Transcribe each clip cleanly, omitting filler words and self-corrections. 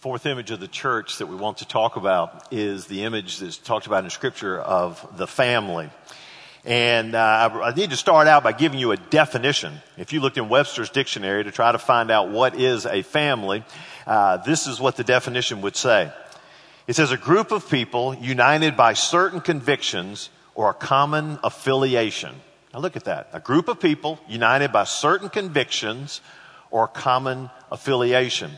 Fourth image of the church that we want to talk about is the image that's talked about in Scripture of the family. And I need to start out by giving you a definition. If you looked in Webster's dictionary to try to find out what is a family, this is what the definition would say. It says a group of people united by certain convictions or a common affiliation. Now look at that. A group of people united by certain convictions or a common affiliation.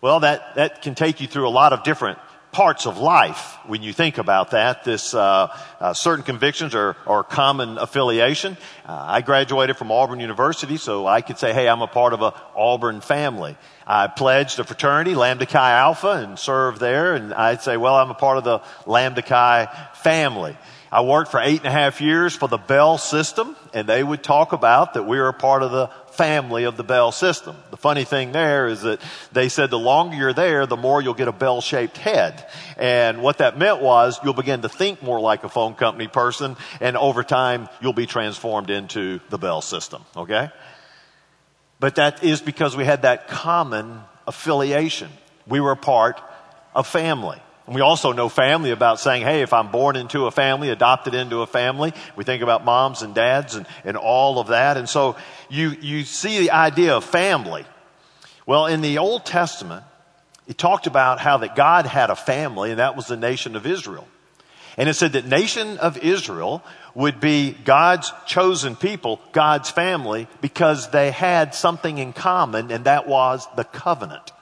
Well, that can take you through a lot of different parts of life when you think about that. This certain convictions or common affiliation. I graduated from Auburn University, so I could say, hey, I'm a part of an Auburn family. I pledged a fraternity, Lambda Chi Alpha, and served there, and I'd say, well, I'm a part of the Lambda Chi family. I worked for 8.5 years for the Bell System, and they would talk about that we are a part of the family of the Bell System. The funny thing there is that they said the longer you're there, the more you'll get a bell-shaped head. And what that meant was you'll begin to think more like a phone company person, and over time, you'll be transformed into the Bell System, okay? But that is because we had that common affiliation. We were a part of family. And we also know family about saying, hey, if I'm born into a family, adopted into a family, we think about moms and dads and all of that. And so you see the idea of family. Well, in the Old Testament, it talked about how that God had a family, and that was the nation of Israel. And it said that nation of Israel would be God's chosen people, God's family, because they had something in common, and that was the covenant.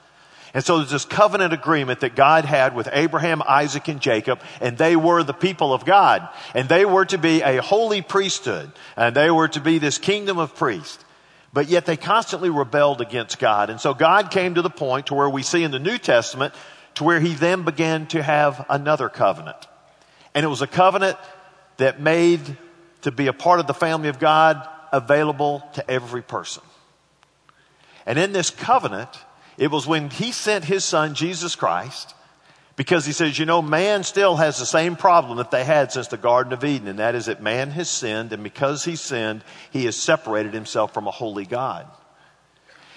And so there's this covenant agreement that God had with Abraham, Isaac, and Jacob, and they were the people of God. And they were to be a holy priesthood, and they were to be this kingdom of priests. But yet they constantly rebelled against God. And so God came to the point to where we see in the New Testament to where he then began to have another covenant. And it was a covenant that made to be a part of the family of God available to every person. And in this covenant, it was when he sent his son, Jesus Christ, because he says, man still has the same problem that they had since the Garden of Eden, and that is that man has sinned, and because he sinned, he has separated himself from a holy God.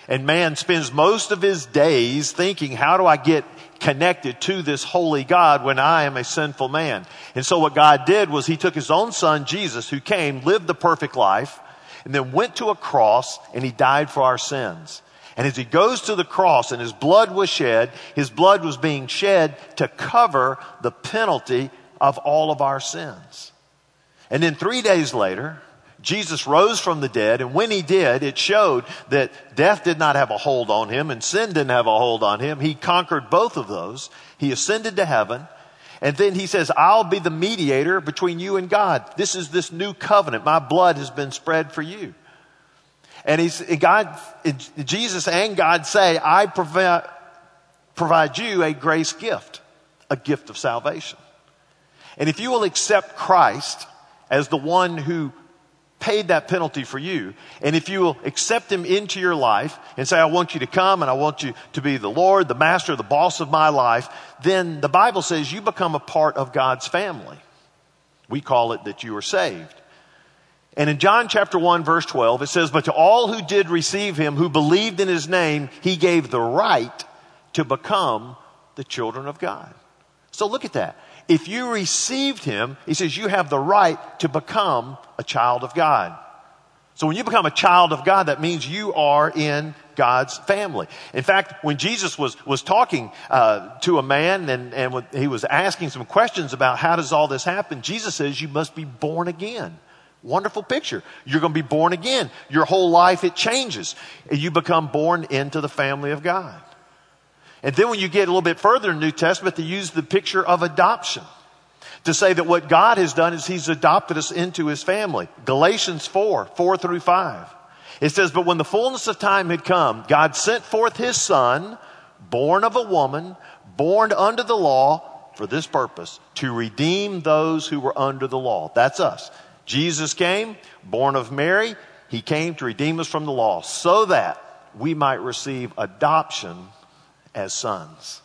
And man spends most of his days thinking, how do I get connected to this holy God when I am a sinful man? And so what God did was he took his own son, Jesus, who came, lived the perfect life, and then went to a cross, and he died for our sins. And as he goes to the cross and his blood was shed, his blood was being shed to cover the penalty of all of our sins. And then 3 days later, Jesus rose from the dead, and when he did, it showed that death did not have a hold on him and sin didn't have a hold on him. He conquered both of those. He ascended to heaven. And then he says, I'll be the mediator between you and God. This is this new covenant. My blood has been spread for you. And Jesus and God say, I provide you a grace gift, a gift of salvation. And if you will accept Christ as the one who paid that penalty for you, and if you will accept him into your life and say, I want you to come and I want you to be the Lord, the master, the boss of my life, then the Bible says you become a part of God's family. We call it that you are saved. And in John chapter 1, verse 12, it says, but to all who did receive him, who believed in his name, he gave the right to become the children of God. So look at that. If you received him, he says you have the right to become a child of God. So when you become a child of God, that means you are in God's family. In fact, when Jesus was talking to a man and he was asking some questions about how does all this happen, Jesus says you must be born again. Wonderful picture. You're going to be born again. Your whole life, it changes. You become born into the family of God. And then when you get a little bit further in the New Testament, they use the picture of adoption to say that what God has done is he's adopted us into his family. Galatians 4:4-5. It says, but when the fullness of time had come, God sent forth his son, born of a woman, born under the law for this purpose, to redeem those who were under the law. That's us. Jesus came, born of Mary. He came to redeem us from the law so that we might receive adoption as sons.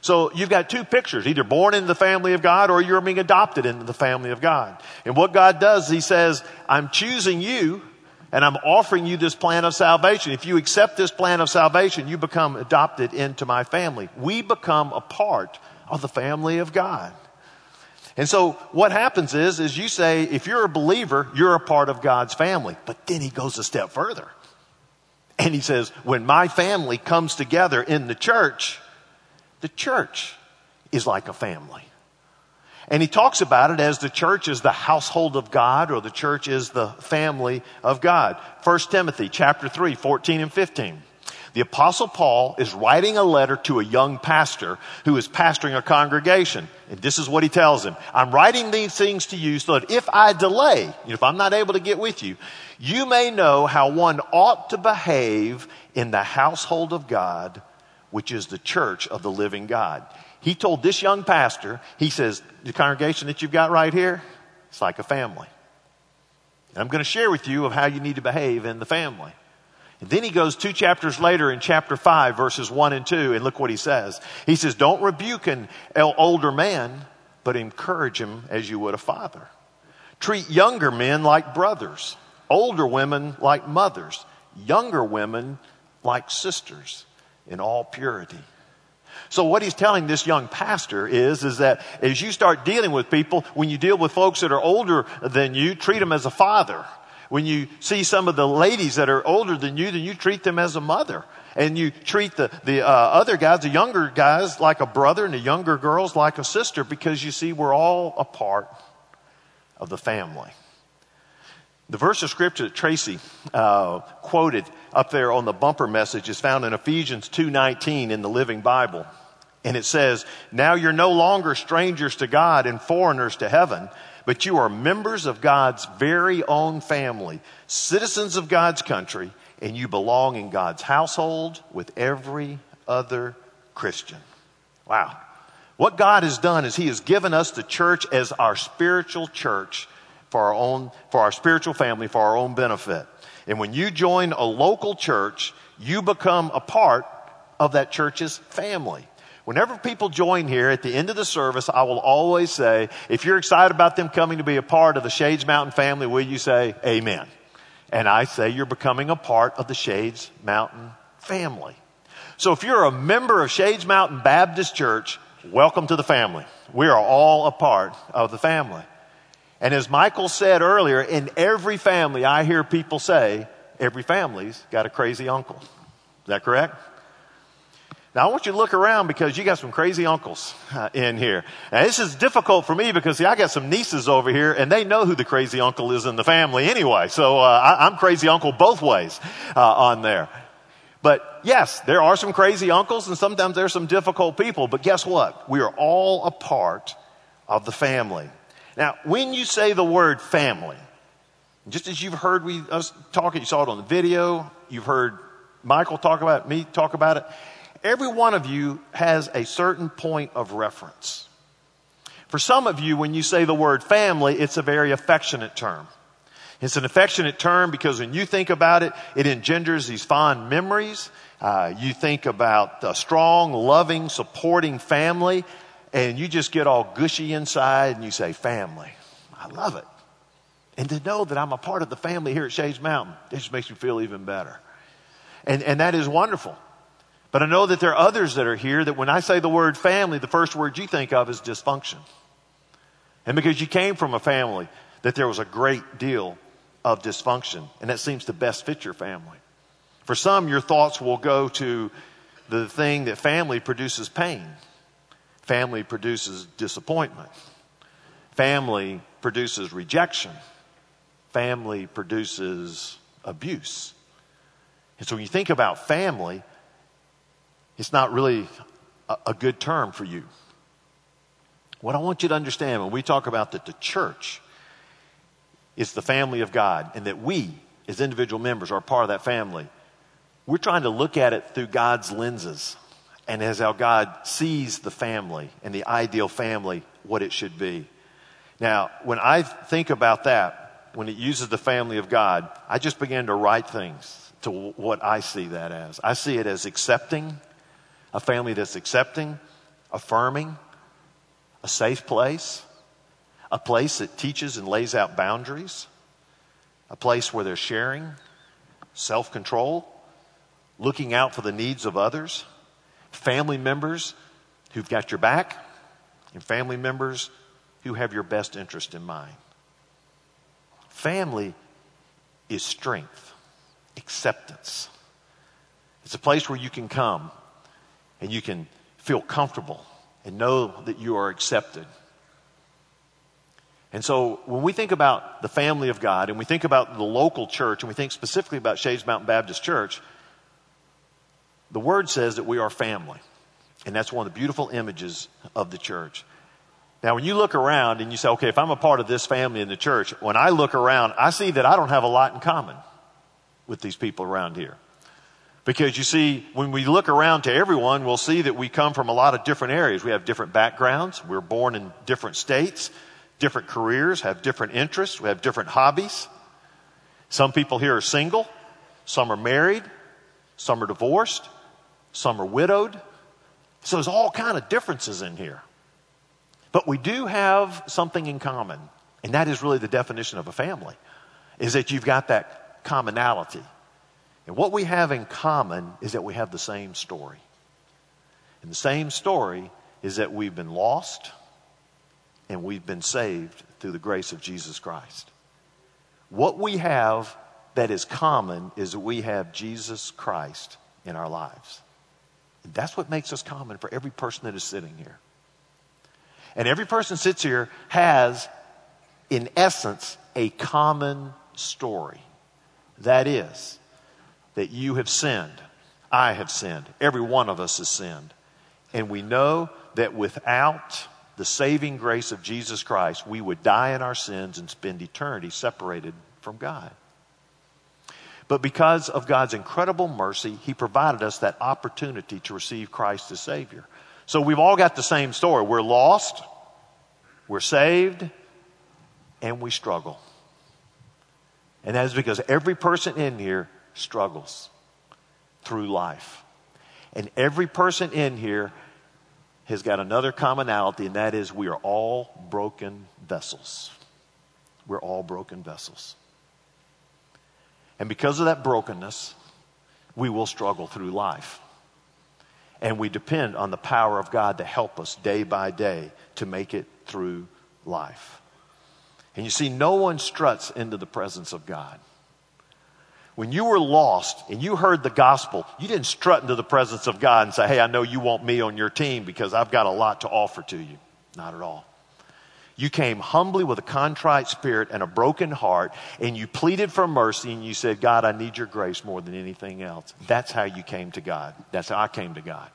So you've got two pictures, either born into the family of God or you're being adopted into the family of God. And what God does, he says, I'm choosing you And I'm offering you this plan of salvation. If you accept this plan of salvation, you become adopted into my family. We become a part of the family of God. And so what happens is you say, if you're a believer, you're a part of God's family. But then he goes a step further. And he says, when my family comes together in the church is like a family. And he talks about it as the church is the household of God, or the church is the family of God. 1 Timothy chapter 3, 14 and 15. The Apostle Paul is writing a letter to a young pastor who is pastoring a congregation. And this is what he tells him. I'm writing these things to you so that if I delay, if I'm not able to get with you, you may know how one ought to behave in the household of God, which is the church of the living God. He told this young pastor, he says, the congregation that you've got right here, it's like a family. And I'm going to share with you of how you need to behave in the family. And then he goes 2 chapters later in chapter 5, verses 1 and 2, and look what he says. He says, don't rebuke an older man, but encourage him as you would a father. Treat younger men like brothers, older women like mothers, younger women like sisters, in all purity. So what he's telling this young pastor is that as you start dealing with people, when you deal with folks that are older than you, treat them as a father. When you see some of the ladies that are older than you, then you treat them as a mother. And you treat the other guys, the younger guys, like a brother, and the younger girls like a sister, because you see we're all a part of the family. The verse of scripture that Tracy quoted up there on the bumper message is found in Ephesians 2:19 in the Living Bible. And it says, now you're no longer strangers to God and foreigners to heaven, but you are members of God's very own family, citizens of God's country, and you belong in God's household with every other Christian. Wow. What God has done is he has given us the church as our spiritual church for our spiritual family, for our own benefit. And when you join a local church, you become a part of that church's family. Whenever people join here at the end of the service, I will always say, if you're excited about them coming to be a part of the Shades Mountain family, will you say amen? And I say you're becoming a part of the Shades Mountain family. So if you're a member of Shades Mountain Baptist Church, welcome to the family. We are all a part of the family. And as Michael said earlier, in every family, I hear people say, every family's got a crazy uncle. Is that correct? Now, I want you to look around, because you got some crazy uncles in here. Now, this is difficult for me because, see, I got some nieces over here, and they know who the crazy uncle is in the family anyway. So I'm crazy uncle both ways on there. But yes, there are some crazy uncles, and sometimes there's some difficult people. But guess what? We are all a part of the family. Now, when you say the word family, just as you've heard us talking, you saw it on the video, you've heard Michael talk about it, me talk about it, every one of you has a certain point of reference. For some of you, when you say the word family, it's a very affectionate term. It's an affectionate term because when you think about it, it engenders these fond memories. You think about a strong, loving, supporting family. And you just get all gushy inside and you say, family. I love it. And to know that I'm a part of the family here at Shades Mountain, it just makes me feel even better. And that is wonderful. But I know that there are others that are here that when I say the word family, the first word you think of is dysfunction. And because you came from a family that there was a great deal of dysfunction, and that seems to best fit your family. For some, your thoughts will go to the thing that family produces pain. Family produces disappointment. Family produces rejection. Family produces abuse. And so when you think about family, it's not really a good term for you. What I want you to understand when we talk about that the church is the family of God, and that we as individual members are part of that family, we're trying to look at it through God's lenses. And as how God sees the family and the ideal family, what it should be. Now, when I think about that, when it uses the family of God, I just begin to write things to what I see that as. I see it as accepting, a family that's accepting, affirming, a safe place, a place that teaches and lays out boundaries, a place where there's sharing, self-control, looking out for the needs of others, family members who've got your back, and family members who have your best interest in mind. Family is strength, acceptance. It's a place where you can come and you can feel comfortable and know that you are accepted. And so when we think about the family of God and we think about the local church and we think specifically about Shades Mountain Baptist Church, the word says that we are family. And that's one of the beautiful images of the church. Now, when you look around and you say, okay, if I'm a part of this family in the church, when I look around, I see that I don't have a lot in common with these people around here. Because you see, when we look around to everyone, we'll see that we come from a lot of different areas. We have different backgrounds. We're born in different states, different careers, have different interests. We have different hobbies. Some people here are single. Some are married. Some are divorced. Some are widowed. So there's all kind of differences in here. But we do have something in common. And that is really the definition of a family, is that you've got that commonality. And what we have in common is that we have the same story. And the same story is that we've been lost and we've been saved through the grace of Jesus Christ. What we have that is common is that we have Jesus Christ in our lives. And that's what makes us common for every person that is sitting here. And every person sits here has, in essence, a common story. That is, that you have sinned, I have sinned, every one of us has sinned. And we know that without the saving grace of Jesus Christ, we would die in our sins and spend eternity separated from God. But because of God's incredible mercy, he provided us that opportunity to receive Christ as Savior. So we've all got the same story. We're lost, we're saved, and we struggle. And that is because every person in here struggles through life. And every person in here has got another commonality, and that is we are all broken vessels. We're all broken vessels. And because of that brokenness, we will struggle through life. And we depend on the power of God to help us day by day to make it through life. And you see, no one struts into the presence of God. When you were lost and you heard the gospel, you didn't strut into the presence of God and say, hey, I know you want me on your team because I've got a lot to offer to you. Not at all. You came humbly with a contrite spirit and a broken heart, and you pleaded for mercy, and you said, God, I need your grace more than anything else. That's how you came to God. That's how I came to God.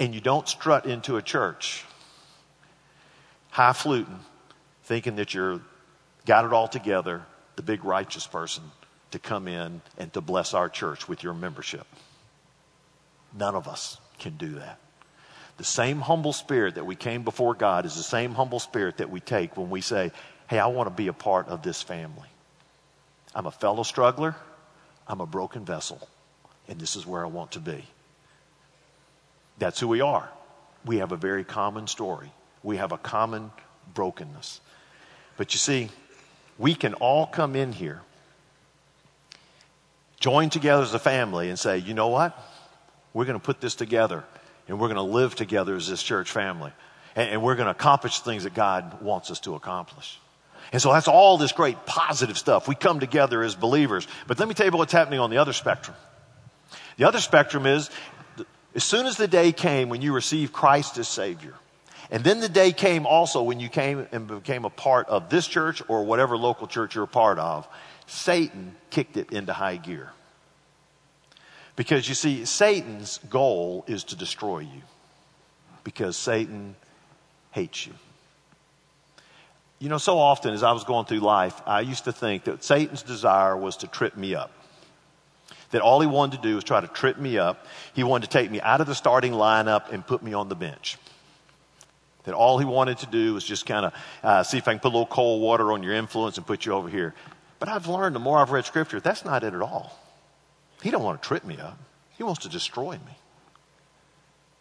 And you don't strut into a church high-fluting, thinking that you've got it all together, the big righteous person, to come in and to bless our church with your membership. None of us can do that. The same humble spirit that we came before God is the same humble spirit that we take when we say, hey, I want to be a part of this family. I'm a fellow struggler. I'm a broken vessel. And this is where I want to be. That's who we are. We have a very common story. We have a common brokenness. But you see, we can all come in here, join together as a family and say, you know what? We're going to put this together and we're going to live together as this church family. And we're going to accomplish things that God wants us to accomplish. And so that's all this great positive stuff. We come together as believers. But let me tell you what's happening on the other spectrum. The other spectrum is, as soon as the day came when you received Christ as Savior, and then the day came also when you came and became a part of this church or whatever local church you're a part of, Satan kicked it into high gear. Because you see, Satan's goal is to destroy you. Because Satan hates you. You know, so often as I was going through life, I used to think that Satan's desire was to trip me up. That all he wanted to do was try to trip me up. He wanted to take me out of the starting lineup and put me on the bench. That all he wanted to do was just kind of see if I can put a little cold water on your influence and put you over here. But I've learned the more I've read Scripture, that's not it at all. He don't want to trip me up. He wants to destroy me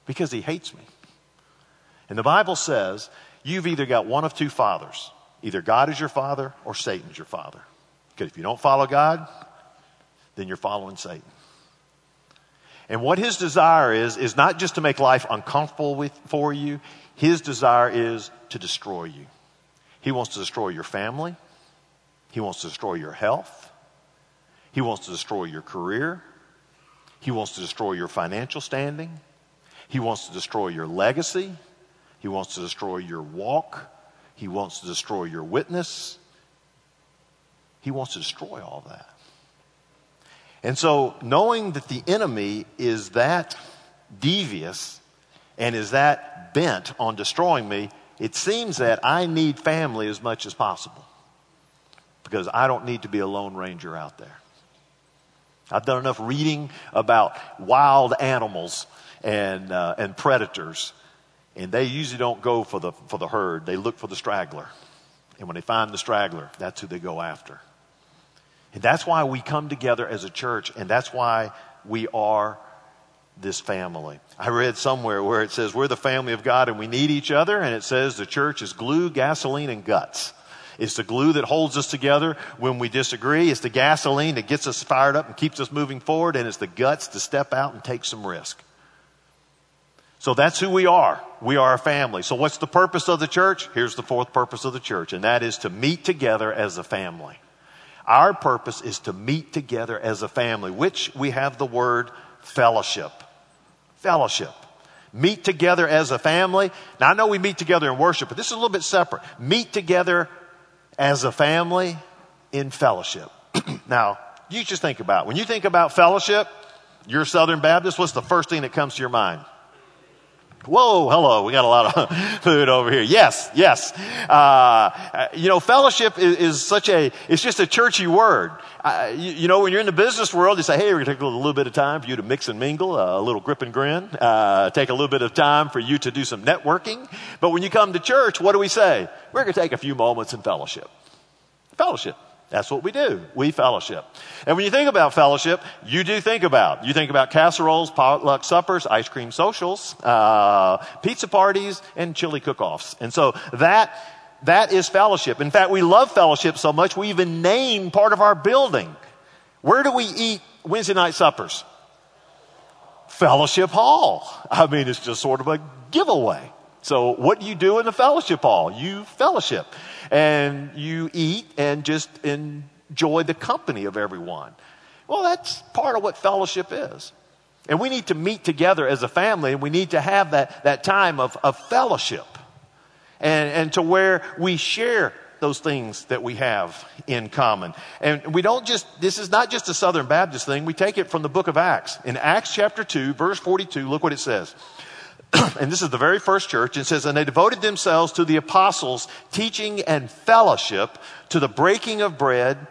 because he hates me. And the Bible says you've either got one of two fathers. Either God is your father or Satan's your father. Because if you don't follow God, then you're following Satan. And what his desire is not just to make life uncomfortable for you. His desire is to destroy you. He wants to destroy your family. He wants to destroy your health. He wants to destroy your career. He wants to destroy your financial standing. He wants to destroy your legacy. He wants to destroy your walk. He wants to destroy your witness. He wants to destroy all that. And so knowing that the enemy is that devious and is that bent on destroying me, it seems that I need family as much as possible because I don't need to be a lone ranger out there. I've done enough reading about wild animals and predators, and they usually don't go for the herd. They look for the straggler. And when they find the straggler, that's who they go after. And that's why we come together as a church, and that's why we are this family. I read somewhere where it says we're the family of God and we need each other, and it says the church is glue, gasoline, and guts. It's the glue that holds us together when we disagree. It's the gasoline that gets us fired up and keeps us moving forward, and it's the guts to step out and take some risk. So that's who we are. We are a family. So what's the purpose of the church? Here's the fourth purpose of the church, and that is to meet together as a family. Our purpose is to meet together as a family, which we have the word fellowship. Fellowship. Meet together as a family. Now, I know we meet together in worship, but this is a little bit separate. Meet together as a family in fellowship. Now, you just think about it. When you think about fellowship, you're Southern Baptist, what's the first thing that comes to your mind? Whoa, hello, we got a lot of food over here. Yes. Fellowship is such it's just a churchy word. When you're in the business world, you say, hey, we're going to take a little bit of time for you to mix and mingle, a little grip and grin, take a little bit of time for you to do some networking. But when you come to church, what do we say? We're going to take a few moments in fellowship. Fellowship. That's what we do. We fellowship. And when you think about fellowship, you think about casseroles, potluck suppers, ice cream socials, pizza parties, and chili cook-offs. And so that is fellowship. In fact, we love fellowship so much we even name part of our building. Where do we eat Wednesday night suppers? Fellowship Hall. I mean, it's just sort of a giveaway. So what do you do in the fellowship hall? You fellowship and you eat and just enjoy the company of everyone. Well, that's part of what fellowship is. And we need to meet together as a family, and we need to have that time of fellowship and to where we share those things that we have in common. And we don't just, this is not just a Southern Baptist thing. We take it from the book of Acts. In Acts chapter 2, verse 42, look what it says. And this is the very first church. It says, and they devoted themselves to the apostles' teaching and fellowship, to the breaking of bread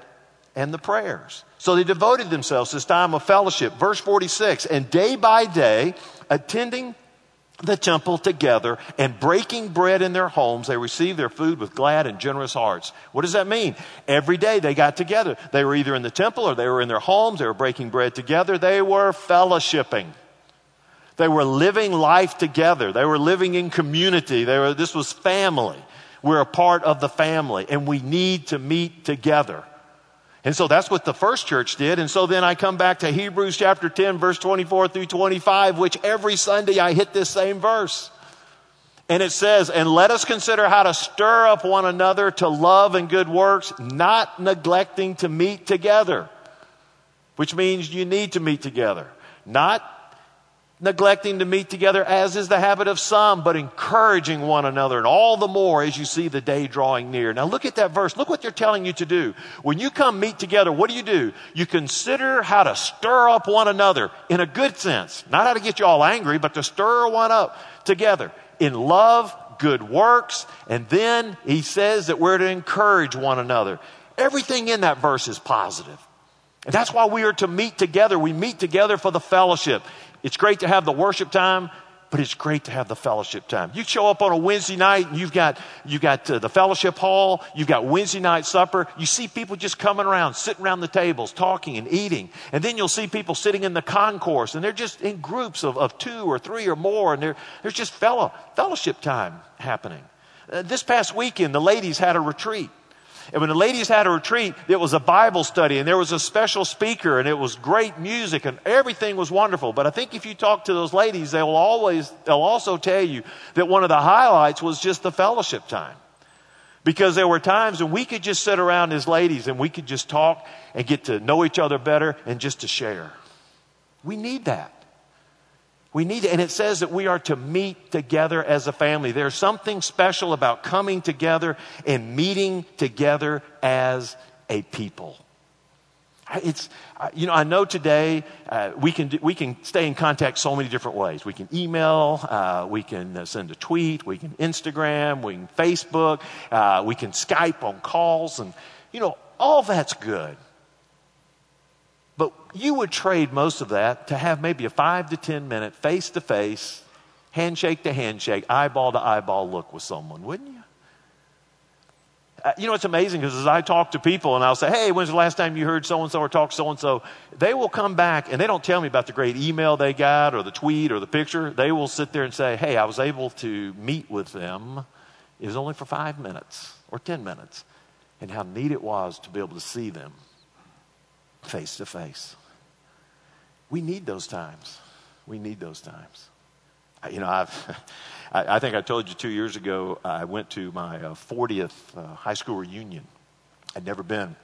and the prayers. So they devoted themselves to this time of fellowship. Verse 46, and day by day, attending the temple together and breaking bread in their homes, they received their food with glad and generous hearts. What does that mean? Every day they got together. They were either in the temple or they were in their homes. They were breaking bread together. They were fellowshipping. They were living life together. They were living in community. This was family. We're a part of the family, and we need to meet together. And so that's what the first church did. And so then I come back to Hebrews chapter 10, verse 24 through 25, which every Sunday I hit this same verse. And it says, and let us consider how to stir up one another to love and good works, not neglecting to meet together, which means you need to meet together, not neglecting to meet together, as is the habit of some, but encouraging one another, and all the more as you see the day drawing near. Now look at that verse. Look what they're telling you to do. When you come meet together, what do? You consider how to stir up one another in a good sense. Not how to get you all angry, but to stir one up together in love, good works, and then he says that we're to encourage one another. Everything in that verse is positive. And that's why we are to meet together. We meet together for the fellowship. It's great to have the worship time, but it's great to have the fellowship time. You show up on a Wednesday night, and you've got the fellowship hall, you've got Wednesday night supper. You see people just coming around, sitting around the tables, talking and eating. And then you'll see people sitting in the concourse, and they're just in groups of two or three or more, and there's just fellowship time happening. This past weekend, the ladies had a retreat. And when the ladies had a retreat, it was a Bible study, and there was a special speaker, and it was great music, and everything was wonderful. But I think if you talk to those ladies, they'll also tell you that one of the highlights was just the fellowship time. Because there were times when we could just sit around as ladies, and we could just talk and get to know each other better and just to share. We need that. We need it, and it says that we are to meet together as a family. There's something special about coming together and meeting together as a people. I know today we can stay in contact so many different ways. We can email, we can send a tweet, we can Instagram, we can Facebook, we can Skype on calls, and all that's good. But you would trade most of that to have maybe a 5 to 10 minute face-to-face, handshake to handshake, eyeball-to-eyeball look with someone, wouldn't you? It's amazing, because as I talk to people and I'll say, hey, when's the last time you heard so-and-so or talked to so-and-so? They will come back and they don't tell me about the great email they got or the tweet or the picture. They will sit there and say, hey, I was able to meet with them. It was only for 5 minutes or 10 minutes. And how neat it was to be able to see them face to face. We need those times. We need those times. I think I told you 2 years ago, I went to my 40th high school reunion. I'd never been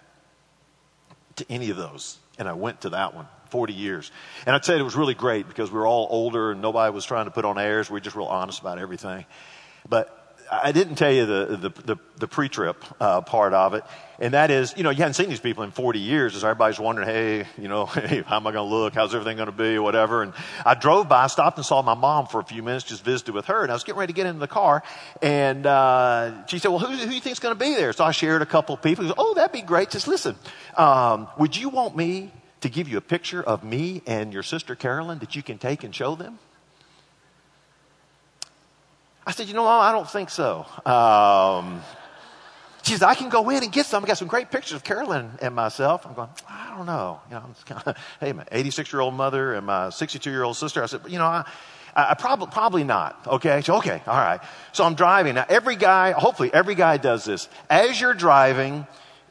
to any of those. And I went to that one, 40 years. And I'd say it was really great because we were all older and nobody was trying to put on airs. We were just real honest about everything. But I didn't tell you the pre-trip part of it, and that is, you hadn't seen these people in 40 years, so everybody's wondering, hey, how am I going to look? How's everything going to be? Whatever. And I drove by, stopped and saw my mom for a few minutes, just visited with her, and I was getting ready to get into the car, and she said, well, who do you think's going to be there? So I shared a couple of people. She said, oh, that'd be great. Just listen, would you want me to give you a picture of me and your sister Carolyn that you can take and show them? I said, I don't think so. She said, I can go in and get some. I got some great pictures of Carolyn and myself. I'm going, I don't know. I'm just kind of, hey, my 86-year-old mother and my 62-year-old sister. I said, I probably not. Okay. So, okay. All right. So I'm driving. Now, hopefully every guy does this. As you're driving,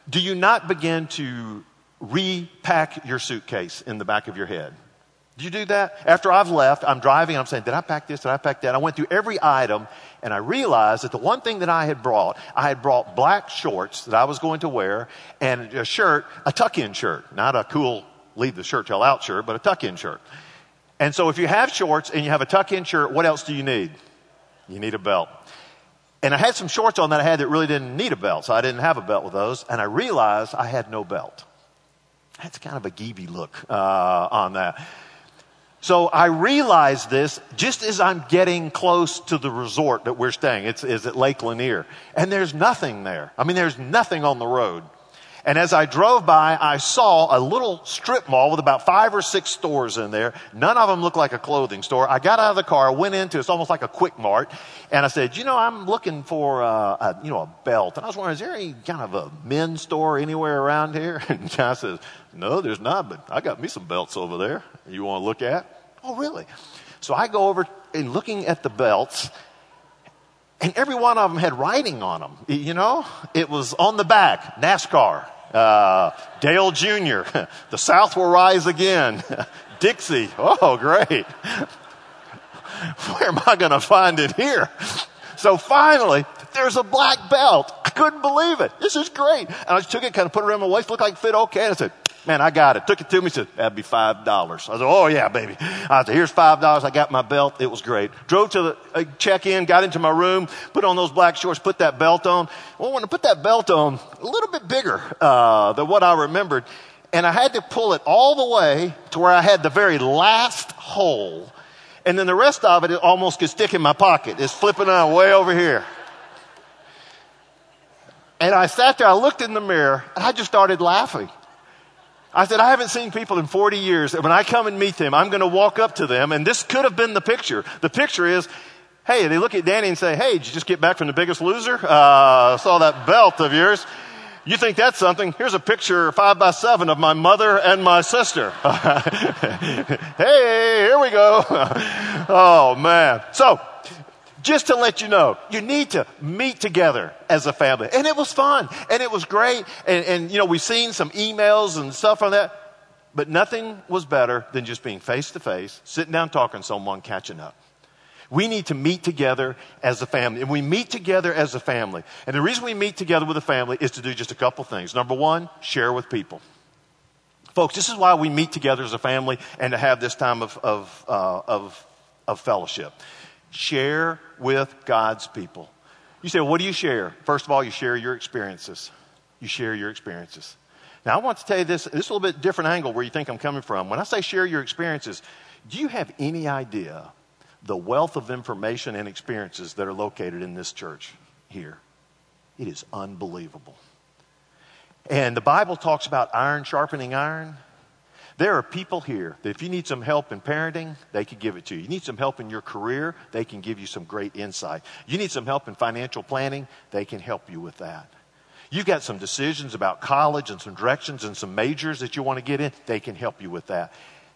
do you not begin to repack your suitcase in the back of your head? Did you do that? After I've left, I'm driving, I'm saying, did I pack this? Did I pack that? I went through every item, and I realized that the one thing that I had brought black shorts that I was going to wear, and a shirt, a tuck-in shirt. Not a cool leave-the-shirt-till-out shirt, but a tuck-in shirt. And so if you have shorts and you have a tuck-in shirt, what else do you need? You need a belt. And I had some shorts on that I had that really didn't need a belt, so I didn't have a belt with those, and I realized I had no belt. That's kind of a geeby look on that. So I realized this just as I'm getting close to the resort that we're staying. It's at Lake Lanier. And there's nothing there. I mean, there's nothing on the road. And as I drove by, I saw a little strip mall with about 5 or 6 stores in there. None of them looked like a clothing store. I got out of the car, went into it's almost like a Quick Mart, and I said, I'm looking for a belt. And I was wondering, is there any kind of a men's store anywhere around here? And John says, no, there's not, but I got me some belts over there. You want to look at? Oh, really? So I go over and looking at the belts, and every one of them had writing on them. It was on the back, NASCAR, Dale Jr., the South will rise again, Dixie. Oh, great. Where am I going to find it here? So finally, there's a black belt. I couldn't believe it. This is great. And I just took it, kind of put it around my waist, looked like it fit okay. And I said, man, I got it. Took it to me, said, that'd be $5. I said, oh yeah, baby. I said, here's $5. I got my belt. It was great. Drove to the check-in, got into my room, put on those black shorts, put that belt on. Well, when I put that belt on, a little bit bigger than what I remembered. And I had to pull it all the way to where I had the very last hole. And then the rest of it almost could stick in my pocket. It's flipping on way over here. And I sat there, I looked in the mirror, and I just started laughing. I said, I haven't seen people in 40 years. And when I come and meet them, I'm going to walk up to them. And this could have been the picture. The picture is, hey, they look at Danny and say, hey, did you just get back from The Biggest Loser? I saw that belt of yours. You think that's something? Here's a picture 5 by 7 of my mother and my sister. Hey, here we go. Oh, man. So Just to let you know, you need to meet together as a family. And it was fun. And it was great. And you know, we've seen some emails and stuff on that. But nothing was better than just being face to face, sitting down talking to someone, catching up. We need to meet together as a family. And we meet together as a family. And the reason we meet together with a family is to do just a couple things. Number one, share with people. Folks, this is why we meet together as a family and to have this time of fellowship. Share with God's people. You say, well, what do you share? First of all, you share your experiences. You share your experiences. Now, I want to tell you this is a little bit different angle where you think I'm coming from. When I say share your experiences, do you have any idea the wealth of information and experiences that are located in this church here? It is unbelievable. And the Bible talks about iron sharpening iron. There are people here that if you need some help in parenting, they can give it to you. You need some help in your career, they can give you some great insight. You need some help in financial planning, they can help you with that. You've got some decisions about college and some directions and some majors that you want to get in, they can help you with that.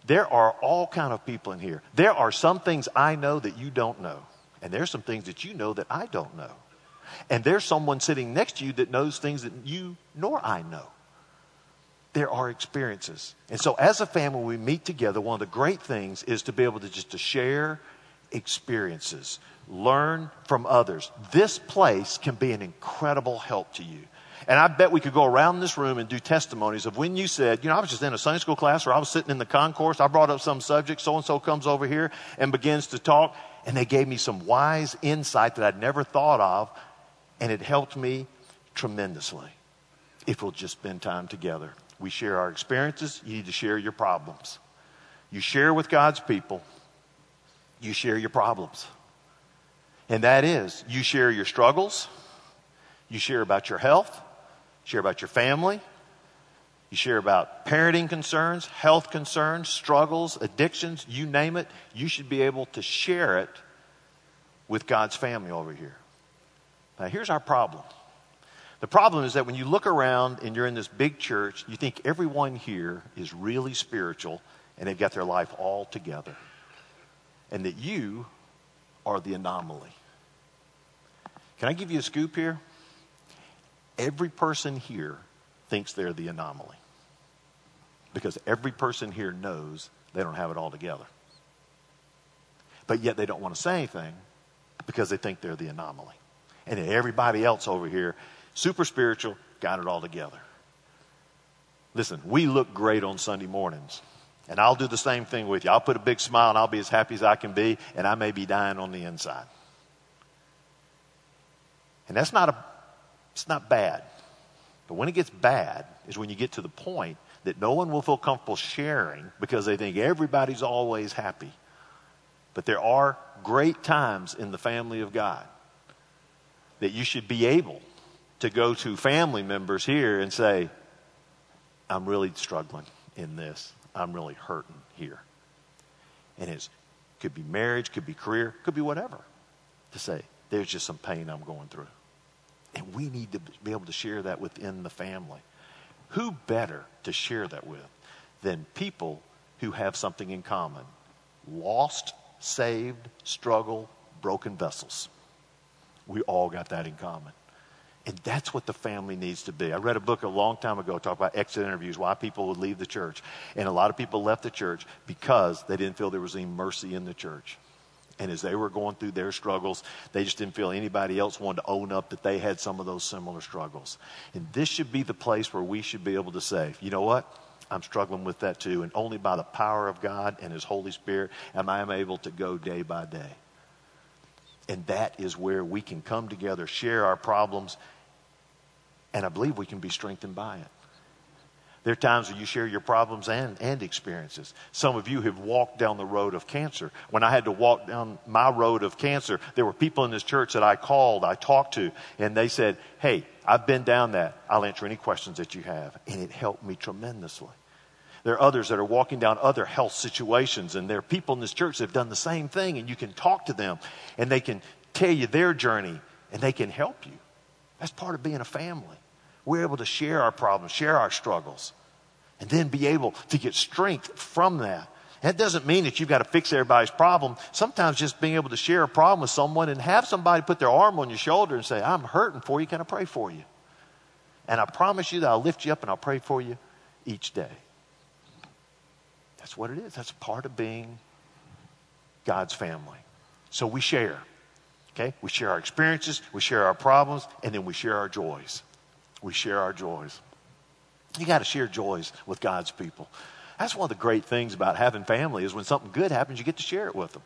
There are all kind of people in here. There are some things I know that you don't know. And there's some things that you know that I don't know. And there's someone sitting next to you that knows things that you nor I know. There are experiences. And so as a family, we meet together. One of the great things is to be able to just to share experiences, learn from others. This place can be an incredible help to you. And I bet we could go around this room and do testimonies of when you said, you know, I was just in a Sunday school class or I was sitting in the concourse. I brought up some subject. So-and-so comes over here and begins to talk. And they gave me some wise insight that I'd never thought of. And it helped me tremendously. If we'll just spend time together. We share our experiences. You need to share your problems. You share with God's people. You share your problems. And that is, you share your struggles. You share about your health. Share about your family. You share about parenting concerns, health concerns, struggles, addictions, you name it. You should be able to share it with God's family over here. Now, here's our problem. The problem is that when you look around and you're in this big church, you think everyone here is really spiritual and they've got their life all together. And that you are the anomaly. Can I give you a scoop here? Every person here thinks they're the anomaly because every person here knows they don't have it all together. But yet they don't want to say anything because they think they're the anomaly. And then everybody else over here, super spiritual, got it all together. Listen, we look great on Sunday mornings. And I'll do the same thing with you. I'll put a big smile and I'll be as happy as I can be. And I may be dying on the inside. And that's not bad. But when it gets bad is when you get to the point that no one will feel comfortable sharing because they think everybody's always happy. But there are great times in the family of God that you should be able to go to family members here and say, I'm really struggling in this. I'm really hurting here. And it could be marriage, could be career, could be whatever. To say, there's just some pain I'm going through. And we need to be able to share that within the family. Who better to share that with than people who have something in common? Lost, saved, struggle, broken vessels. We all got that in common. And that's what the family needs to be. I read a book a long time ago talking about exit interviews, why people would leave the church. And a lot of people left the church because they didn't feel there was any mercy in the church. And as they were going through their struggles, they just didn't feel anybody else wanted to own up that they had some of those similar struggles. And this should be the place where we should be able to say, you know what? I'm struggling with that too. And only by the power of God and His Holy Spirit am I able to go day by day. And that is where we can come together, share our problems, and I believe we can be strengthened by it. There are times where you share your problems and experiences. Some of you have walked down the road of cancer. When I had to walk down my road of cancer, there were people in this church that I called, I talked to, and they said, hey, I've been down that. I'll answer any questions that you have. And it helped me tremendously. There are others that are walking down other health situations, and there are people in this church that have done the same thing, and you can talk to them, and they can tell you their journey, and they can help you. That's part of being a family. We're able to share our problems, share our struggles, and then be able to get strength from that. That doesn't mean that you've got to fix everybody's problem. Sometimes just being able to share a problem with someone and have somebody put their arm on your shoulder and say, I'm hurting for you. Can I pray for you? And I promise you that I'll lift you up and I'll pray for you each day. That's what it is. That's part of being God's family. So we share. Okay? We share our experiences, we share our problems, and then we share our joys. We share our joys. You got to share joys with God's people. That's one of the great things about having family is when something good happens, you get to share it with them.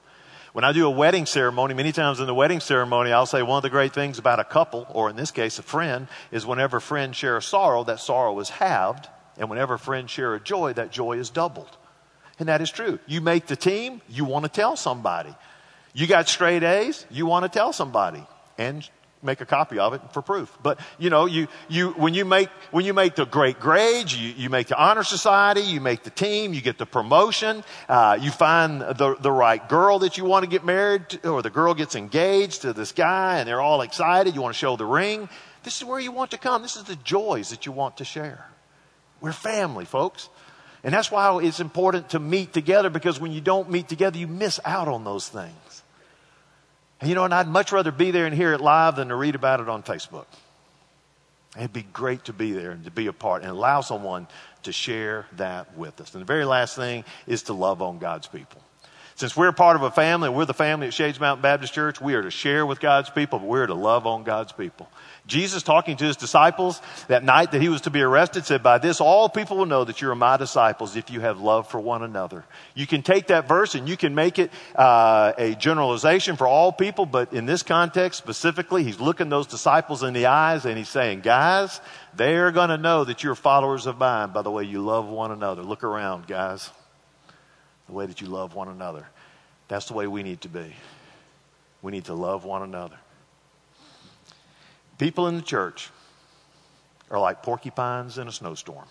When I do a wedding ceremony, many times in the wedding ceremony, I'll say one of the great things about a couple, or in this case, a friend, is whenever friends share a sorrow, that sorrow is halved. And whenever friends share a joy, that joy is doubled. And that is true. You make the team, you want to tell somebody. You got straight A's, you want to tell somebody. And make a copy of it for proof. But, you know, when you make the great grades, you make the honor society, you make the team, you get the promotion, you find the right girl that you want to get married to, or the girl gets engaged to this guy and they're all excited. You want to show the ring. This is where you want to come. This is the joys that you want to share. We're family, folks. And that's why it's important to meet together, because when you don't meet together, you miss out on those things. You know, and I'd much rather be there and hear it live than to read about it on Facebook. It'd be great to be there and to be a part and allow someone to share that with us. And the very last thing is to love on God's people. Since we're part of a family, we're the family at Shades Mountain Baptist Church, we are to share with God's people, but we're to love on God's people. Jesus, talking to his disciples that night that he was to be arrested, said, by this all people will know that you are my disciples if you have love for one another. You can take that verse and you can make it a generalization for all people, but in this context specifically, he's looking those disciples in the eyes and he's saying, guys, they're going to know that you're followers of mine by the way you love one another. Look around, guys, the way that you love one another. That's the way we need to be. We need to love one another. People in the church are like porcupines in a snowstorm.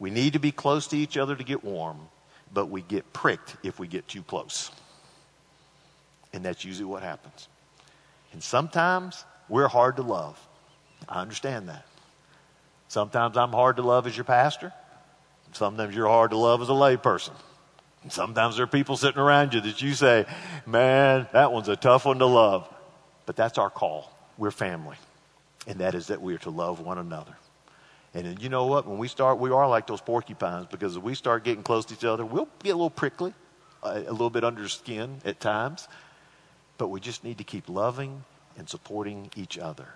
We need to be close to each other to get warm, but we get pricked if we get too close. And that's usually what happens. And sometimes we're hard to love. I understand that. Sometimes I'm hard to love as your pastor. Sometimes you're hard to love as a lay person. And sometimes there are people sitting around you that you say, man, that one's a tough one to love. But that's our call. We're family, and that is that we are to love one another. And you know what? When we start, we are like those porcupines, because if we start getting close to each other, we'll get a little prickly, a little bit under skin at times, but we just need to keep loving and supporting each other.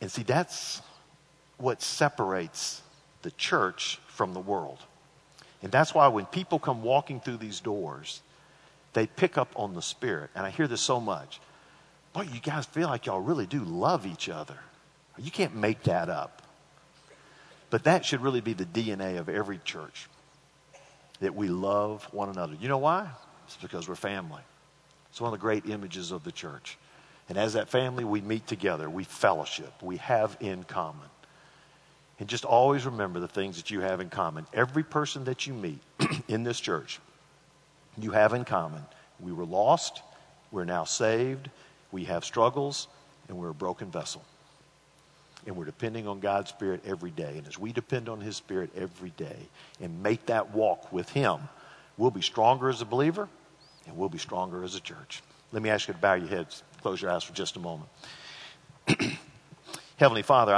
And see, that's what separates the church from the world. And that's why when people come walking through these doors, they pick up on the spirit. And I hear this so much. Boy, you guys feel like y'all really do love each other. You can't make that up. But that should really be the DNA of every church, that we love one another. You know why? It's because we're family. It's one of the great images of the church. And as that family, we meet together, we fellowship, we have in common. And just always remember the things that you have in common. Every person that you meet in this church, you have in common. We were lost, we're now saved. We have struggles, and we're a broken vessel. And we're depending on God's Spirit every day. And as we depend on his Spirit every day and make that walk with him, we'll be stronger as a believer, and we'll be stronger as a church. Let me ask you to bow your heads, close your eyes for just a moment. Heavenly Father,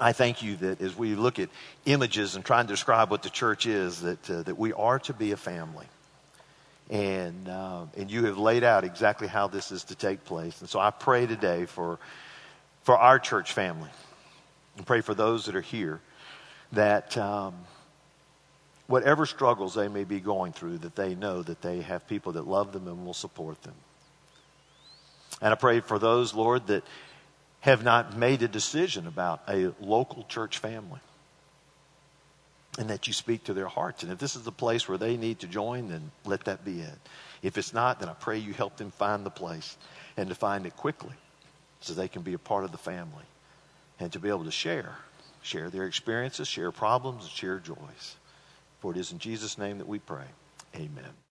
I thank you that as we look at images and try and describe what the church is, that we are to be a family. And you have laid out exactly how this is to take place. And so I pray today for our church family. And pray for those that are here that whatever struggles they may be going through, that they know that they have people that love them and will support them. And I pray for those, Lord, that have not made a decision about a local church family. And that you speak to their hearts. And if this is the place where they need to join, then let that be it. If it's not, then I pray you help them find the place and to find it quickly so they can be a part of the family and to be able to share their experiences, share problems, and share joys. For it is in Jesus' name that we pray. Amen.